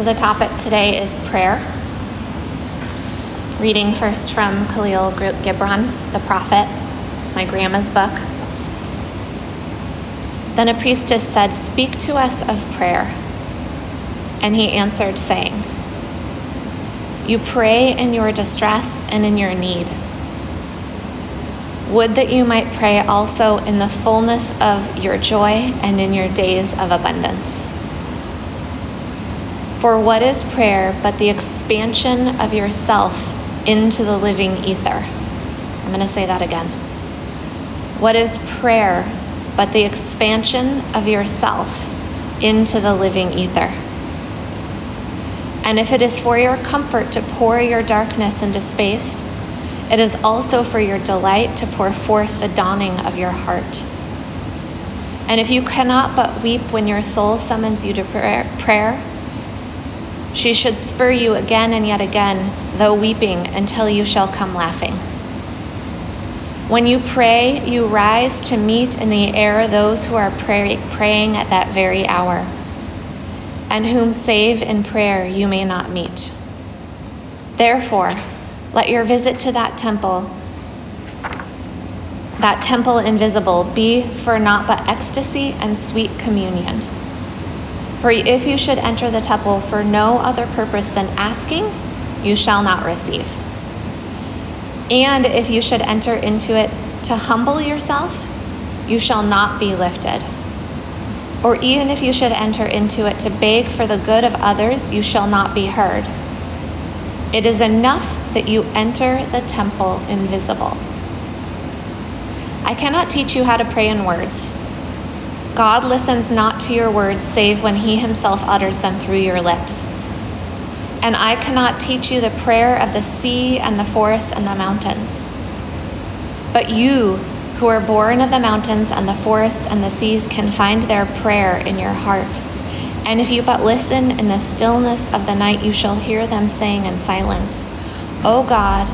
So the topic today is prayer. Reading first from Khalil Gibran, The Prophet, my grandma's book. Then a priestess said, "Speak to us of prayer." And he answered, saying, "You pray in your distress and in your need. Would that you might pray also in the fullness of your joy and in your days of abundance. For what is prayer but the expansion of yourself into the living ether?" I'm going to say that again. What is prayer but the expansion of yourself into the living ether? And if it is for your comfort to pour your darkness into space, it is also for your delight to pour forth the dawning of your heart. And if you cannot but weep when your soul summons you to prayer, she should spur you again and yet again, though weeping, until you shall come laughing. When you pray, you rise to meet in the air those who are praying at that very hour, and whom save in prayer you may not meet. Therefore, let your visit to that temple invisible, be for naught but ecstasy and sweet communion. For if you should enter the temple for no other purpose than asking, you shall not receive. And if you should enter into it to humble yourself, you shall not be lifted. Or even if you should enter into it to beg for the good of others, you shall not be heard. It is enough that you enter the temple invisible. I cannot teach you how to pray in words. God listens not to your words save when he himself utters them through your lips. And I cannot teach you the prayer of the sea and the forests and the mountains. But you who are born of the mountains and the forests and the seas can find their prayer in your heart. And if you but listen in the stillness of the night, you shall hear them saying in silence, "O God,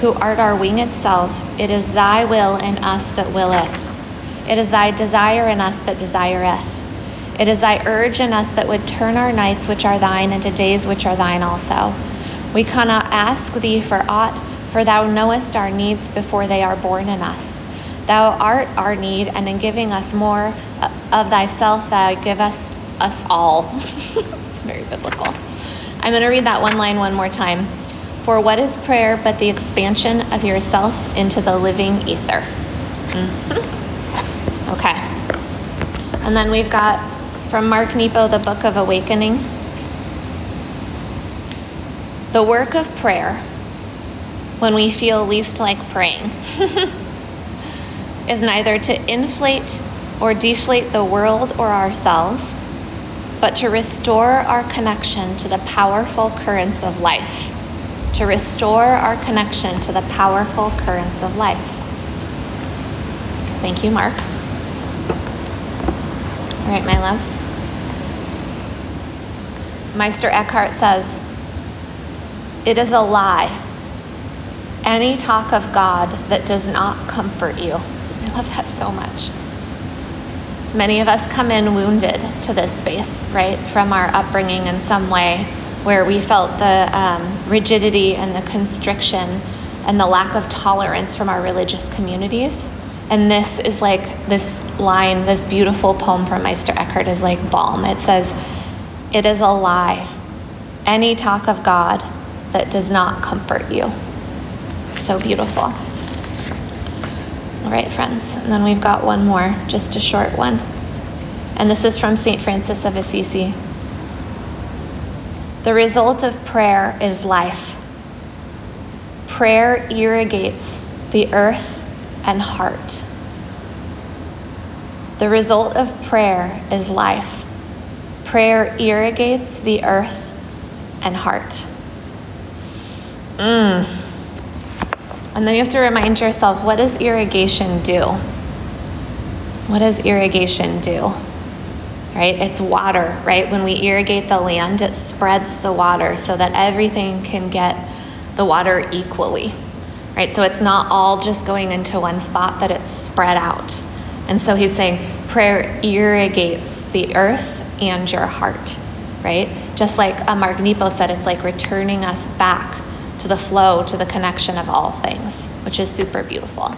who art our winged self, it is thy will in us that willeth. It is thy desire in us that desireth. It is thy urge in us that would turn our nights which are thine into days which are thine also. We cannot ask thee for aught, for thou knowest our needs before they are born in us. Thou art our need, and in giving us more of thyself, thou givest us all." It's very biblical. I'm going to read that one line one more time. For what is prayer but the expansion of yourself into the living ether? Mm-hmm. Okay. And then we've got from Mark Nepo, The Book of Awakening. The work of prayer, when we feel least like praying, is neither to inflate or deflate the world or ourselves, but to restore our connection to the powerful currents of life. To restore our connection to the powerful currents of life. Thank you, Mark. All right, my loves. Meister Eckhart says, "It is a lie, any talk of God that does not comfort you." I love that so much. Many of us come in wounded to this space, right, from our upbringing in some way where we felt the rigidity and the constriction and the lack of tolerance from our religious communities. And this is like this line, this beautiful poem from Meister Eckhart is like balm. It says, "It is a lie, any talk of God that does not comfort you." So beautiful. All right, friends, and then we've got one more, just a short one. And this is from St. Francis of Assisi. The result of prayer is life. Prayer irrigates the earth and heart. The result of prayer is life. Prayer irrigates the earth and heart. And then you have to remind yourself, what does irrigation do? What does irrigation do? Right? It's water, right? When we irrigate the land, it spreads the water so that everything can get the water equally, right? So it's not all just going into one spot, but it's spread out. And so he's saying prayer irrigates the earth and your heart. right? Just like Mark Nepo said, it's like returning us back to the flow, to the connection of all things, which is super beautiful.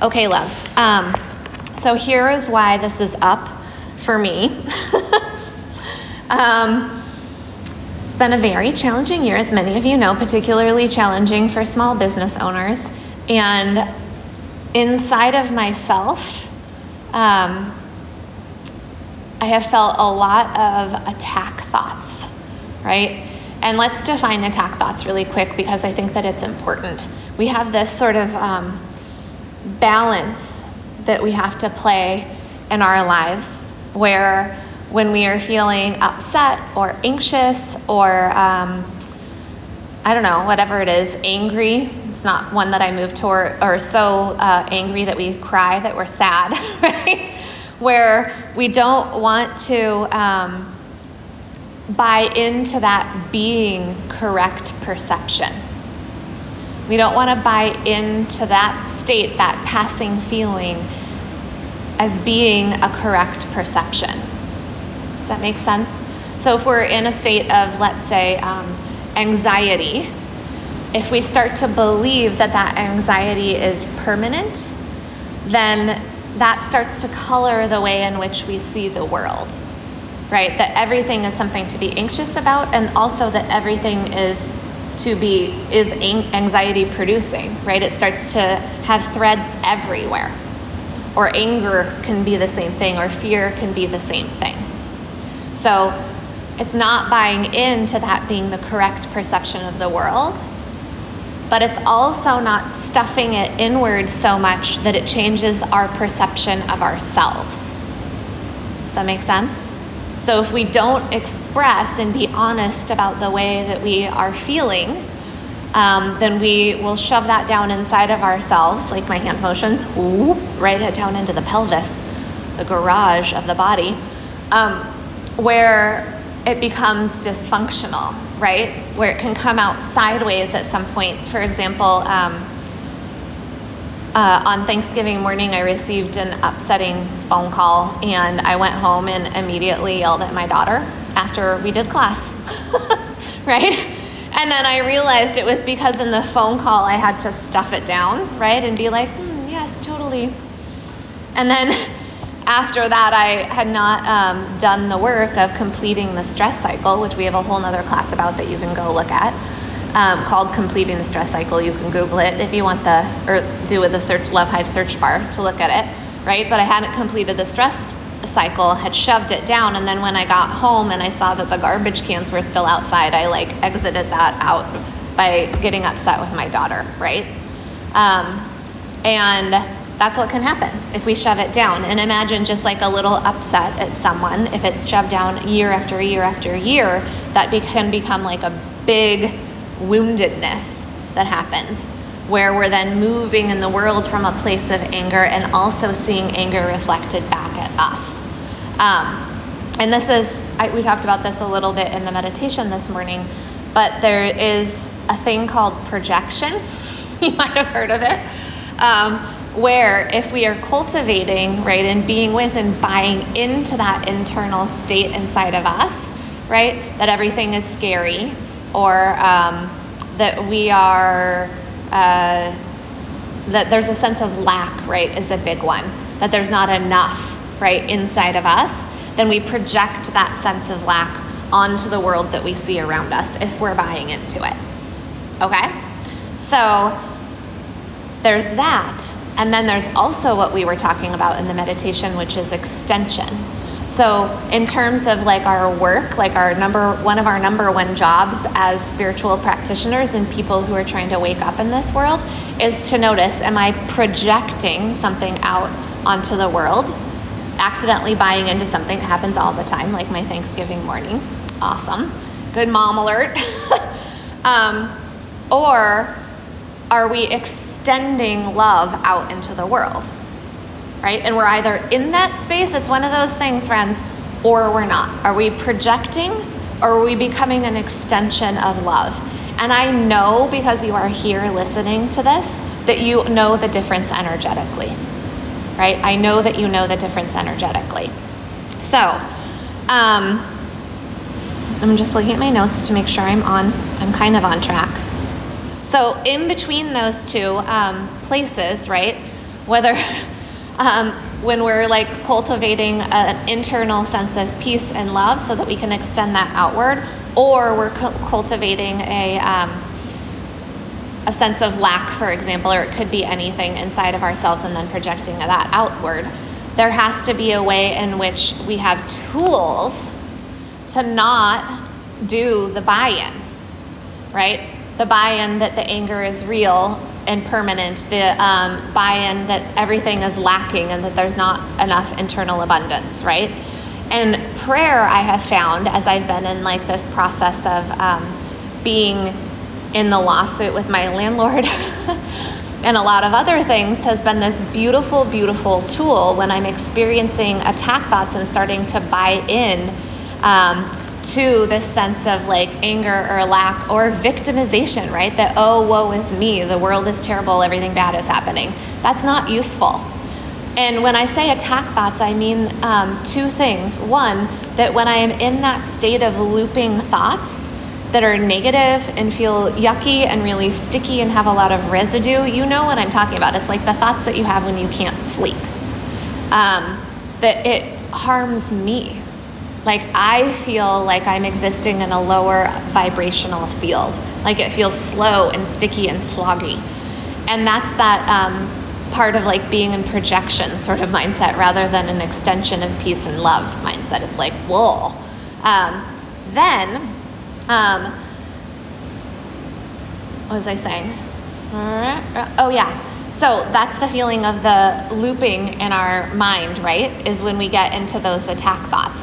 Okay, loves. So here is why this is up for me. It's been a very challenging year, as many of you know, particularly challenging for small business owners. And inside of myself, I have felt a lot of attack thoughts, right? And let's define attack thoughts really quick, because I think that it's important. We have this sort of balance that we have to play in our lives, where when we are feeling upset or anxious or, I don't know, whatever it is, angry. It's not one that I move toward, or so angry that we cry, that we're sad, right? Where we don't want to buy into that being correct perception. We don't want to buy into that state, that passing feeling, as being a correct perception. Does that make sense? So if we're in a state of, let's say, anxiety, if we start to believe that that anxiety is permanent, then that starts to color the way in which we see the world, right? That everything is something to be anxious about, and also that everything is anxiety producing, right? It starts to have threads everywhere. Or anger can be the same thing, or fear can be the same thing. So it's not buying into that being the correct perception of the world, but it's also not stuffing it inward so much that it changes our perception of ourselves. Does that make sense? So if we don't express and be honest about the way that we are feeling, then we will shove that down inside of ourselves, like my hand motions, ooh, right it down into the pelvis, the garage of the body. Where it becomes dysfunctional, right? Where it can come out sideways at some point. For example, on Thanksgiving morning, I received an upsetting phone call, and I went home and immediately yelled at my daughter after we did class, right? And then I realized it was because in the phone call, I had to stuff it down, right? And be like, yes, totally. And then after that, I had not done the work of completing the stress cycle, which we have a whole nother class about that you can go look at, called Completing the Stress Cycle. You can Google it if you want or do with the search, Love Hive search bar to look at it, right? But I hadn't completed the stress cycle, had shoved it down. And then when I got home and I saw that the garbage cans were still outside, I exited that out by getting upset with my daughter, right? And that's what can happen if we shove it down. And imagine just like a little upset at someone, if it's shoved down year after year after year, that can become like a big woundedness that happens, where we're then moving in the world from a place of anger and also seeing anger reflected back at us. And this is, we talked about this a little bit in the meditation this morning, but there is a thing called projection. You might have heard of it. Where if we are cultivating, right, and being with and buying into that internal state inside of us, right, that everything is scary, or that we are, that there's a sense of lack, right, is a big one, that there's not enough, right, inside of us, then we project that sense of lack onto the world that we see around us if we're buying into it, okay? So there's that. And then there's also what we were talking about in the meditation, which is extension. So in terms of like our work, like one of our number one jobs as spiritual practitioners and people who are trying to wake up in this world is to notice, am I projecting something out onto the world, accidentally buying into something? It happens all the time, like my Thanksgiving morning. Awesome. Good mom alert. Or are we extending love out into the world, right? And we're either in that space, it's one of those things, friends, or we're not. Are we projecting, or are we becoming an extension of love? And I know, because you are here listening to this, that you know the difference energetically, right? I know that you know the difference energetically. So I'm just looking at my notes to make sure I'm kind of on track. So in between those two places, right, whether when we're like cultivating an internal sense of peace and love so that we can extend that outward, or we're cultivating a sense of lack, for example, or it could be anything inside of ourselves and then projecting that outward, there has to be a way in which we have tools to not do the buy-in, right? The buy-in that the anger is real and permanent, the buy-in that everything is lacking and that there's not enough internal abundance, right? And prayer, I have found, as I've been in like this process of being in the lawsuit with my landlord and a lot of other things, has been this beautiful, beautiful tool when I'm experiencing attack thoughts and starting to buy in to this sense of like anger or lack or victimization, right? That, oh, woe is me, the world is terrible, everything bad is happening. That's not useful. And when I say attack thoughts, I mean two things. One, that when I am in that state of looping thoughts that are negative and feel yucky and really sticky and have a lot of residue, you know what I'm talking about. It's like the thoughts that you have when you can't sleep. That it harms me. Like I feel like I'm existing in a lower vibrational field. Like it feels slow and sticky and sloggy. And that's that part of like being in projection sort of mindset rather than an extension of peace and love mindset. It's like, whoa. What was I saying? Oh yeah. So that's the feeling of the looping in our mind, right? Is when we get into those attack thoughts.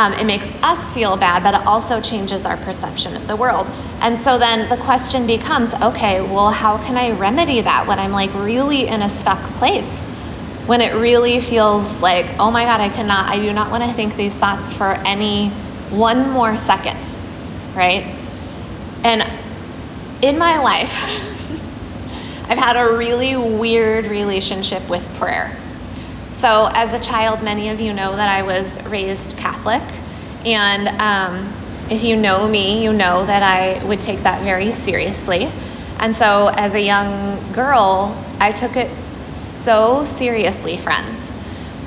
It makes us feel bad, but it also changes our perception of the world. And so then the question becomes, okay, well, how can I remedy that when I'm like really in a stuck place? When it really feels like, oh my God, I do not want to think these thoughts for any one more second, right? And in my life, I've had a really weird relationship with prayer. So as a child, many of you know that I was raised Catholic, and if you know me, you know that I would take that very seriously. And so as a young girl, I took it so seriously, friends,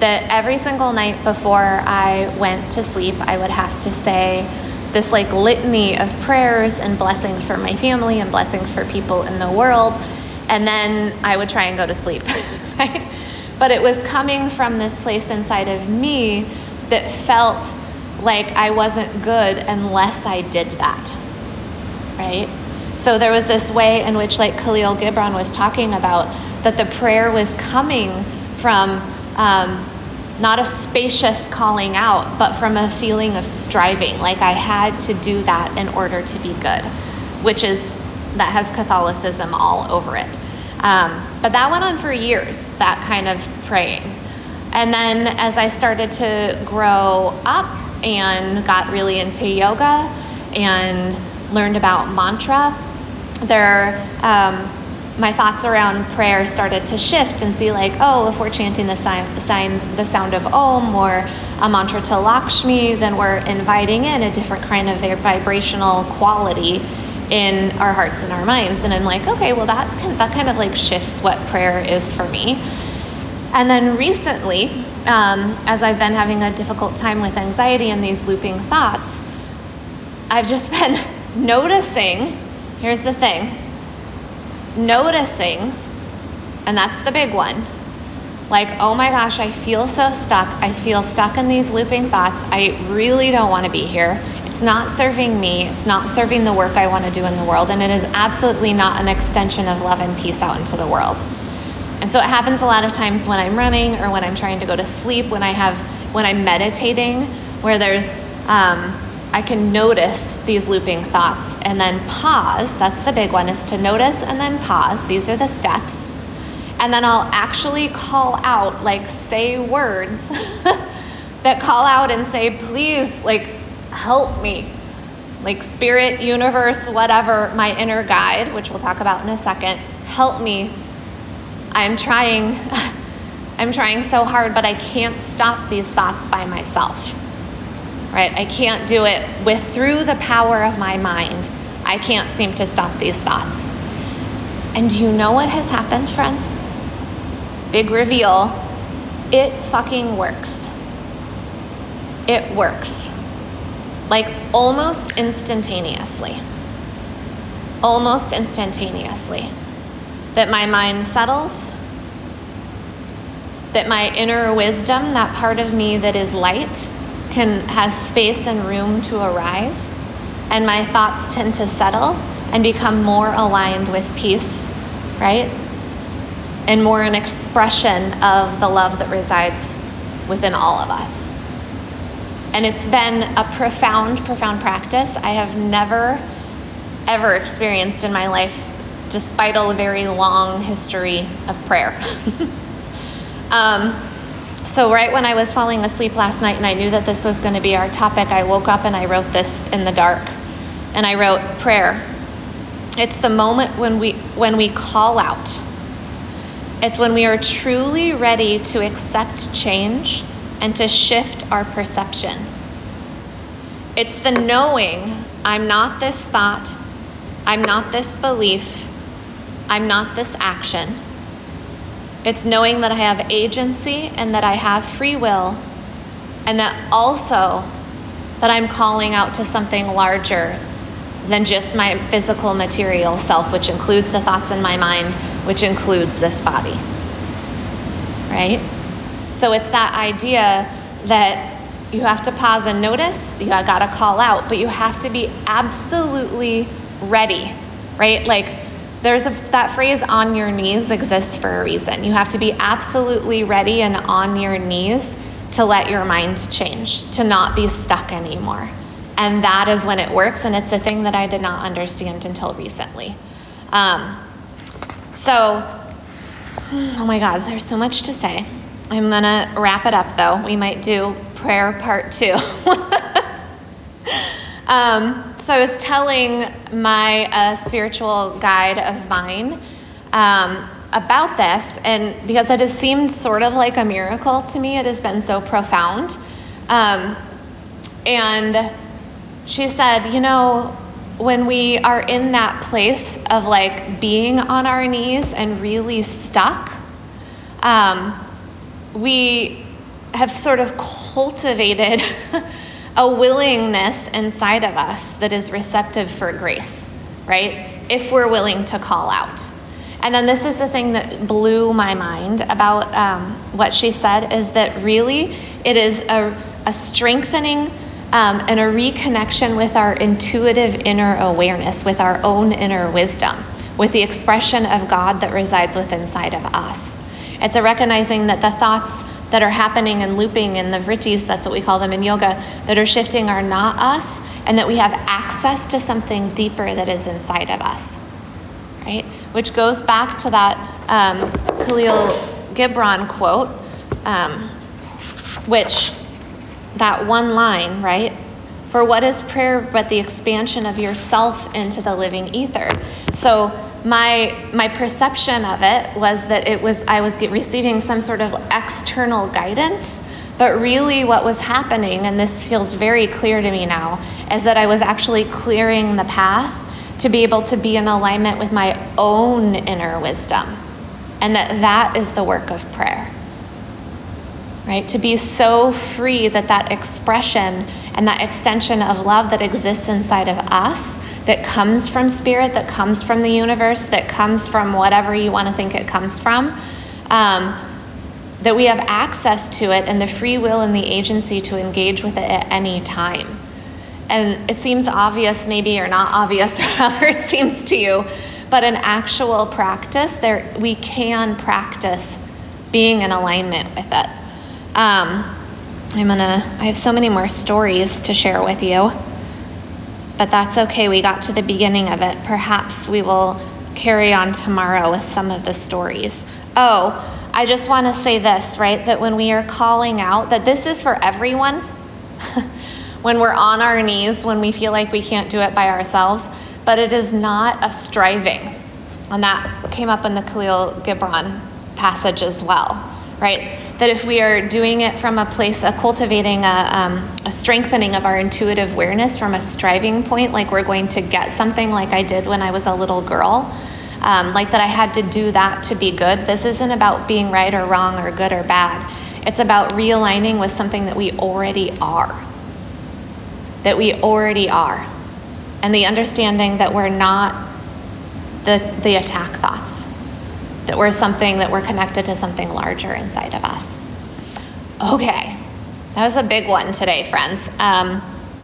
that every single night before I went to sleep, I would have to say this like litany of prayers and blessings for my family and blessings for people in the world, and then I would try and go to sleep, right? But it was coming from this place inside of me that felt like I wasn't good unless I did that, right? So there was this way in which, like Khalil Gibran was talking about, that the prayer was coming from not a spacious calling out, but from a feeling of striving, like I had to do that in order to be good, which is, that has Catholicism all over it. But that went on for years, that kind of praying. And then as I started to grow up and got really into yoga and learned about mantra, my thoughts around prayer started to shift and see like, oh, if we're chanting the sound of Om or a mantra to Lakshmi, then we're inviting in a different kind of vibrational quality in our hearts and our minds. And I'm like, okay, well that kind of like shifts what prayer is for me. And then recently, as I've been having a difficult time with anxiety and these looping thoughts, I've just been noticing, here's the thing, noticing, and that's the big one, like, oh my gosh, I feel so stuck. I feel stuck in these looping thoughts. I really don't want to be here. It's not serving me, it's not serving the work I want to do in the world, and it is absolutely not an extension of love and peace out into the world. And so it happens a lot of times when I'm running or when I'm trying to go to sleep, when I'm meditating, where there's I can notice these looping thoughts and then pause. That's the big one, is to notice and then pause. These are the steps. And then I'll actually call out, like say words that call out and say, please, like help me, like spirit, universe, whatever, my inner guide, which we'll talk about in a second, help me. I'm trying so hard, but I can't stop these thoughts by myself. right? I can't do it through the power of my mind. I can't seem to stop these thoughts. And do you know what has happened, friends? Big reveal. It fucking works. It works. Like almost instantaneously. Almost instantaneously. That my mind settles. That my inner wisdom, that part of me that is light, has space and room to arise. And my thoughts tend to settle and become more aligned with peace, right? And more an expression of the love that resides within all of us. And it's been a profound, profound practice. I have never, ever experienced in my life, despite a very long history of prayer. So right when I was falling asleep last night and I knew that this was going to be our topic, I woke up and I wrote this in the dark. And I wrote, prayer. It's the moment when we call out. It's when we are truly ready to accept change and to shift our perception. It's the knowing, I'm not this thought, I'm not this belief, I'm not this action. It's knowing that I have agency and that I have free will, and that also that I'm calling out to something larger than just my physical material self, which includes the thoughts in my mind, which includes this body, right? So it's that idea that you have to pause and notice, you gotta call out, but you have to be absolutely ready, right? Like that phrase on your knees exists for a reason. You have to be absolutely ready and on your knees to let your mind change, to not be stuck anymore. And that is when it works. And it's a thing that I did not understand until recently. Oh my God, there's so much to say. I'm going to wrap it up though. We might do prayer part 2. So I was telling my spiritual guide of mine about this, and because it has seemed sort of like a miracle to me, it has been so profound. And she said, when we are in that place of like being on our knees and really stuck, we have sort of cultivated a willingness inside of us that is receptive for grace, right? If we're willing to call out. And then this is the thing that blew my mind about what she said, is that really it is a strengthening and a reconnection with our intuitive inner awareness, with our own inner wisdom, with the expression of God that resides within inside of us. It's a recognizing that the thoughts that are happening and looping in the vrittis, that's what we call them in yoga, that are shifting are not us, and that we have access to something deeper that is inside of us, right? Which goes back to that Khalil Gibran quote, which that one line, right? For what is prayer but the expansion of yourself into the living ether? So my perception of it was that I was receiving some sort of external guidance, but really what was happening, and this feels very clear to me now, is that I was actually clearing the path to be able to be in alignment with my own inner wisdom, and that is the work of prayer, right? To be so free that expression and that extension of love that exists inside of us, that comes from spirit, that comes from the universe, that comes from whatever you want to think it comes from, that we have access to it and the free will and the agency to engage with it at any time. And it seems obvious maybe, or not obvious, however it seems to you, but in actual practice, we can practice being in alignment with it. I have so many more stories to share with you, but that's okay. We got to the beginning of it. Perhaps we will carry on tomorrow with some of the stories. I just want to say this, right? That when we are calling out, that this is for everyone. When we're on our knees, when we feel like we can't do it by ourselves, but it is not a striving. And that came up in the Khalil Gibran passage as well. right? That if we are doing it from a place, a strengthening of our intuitive awareness from a striving point, like we're going to get something like I did when I was a little girl, like that I had to do that to be good. This isn't about being right or wrong or good or bad. It's about realigning with something that we already are. That we already are. And the understanding that we're not the attack thoughts. That we're something, that we're connected to something larger inside of us. Okay, that was a big one today, friends.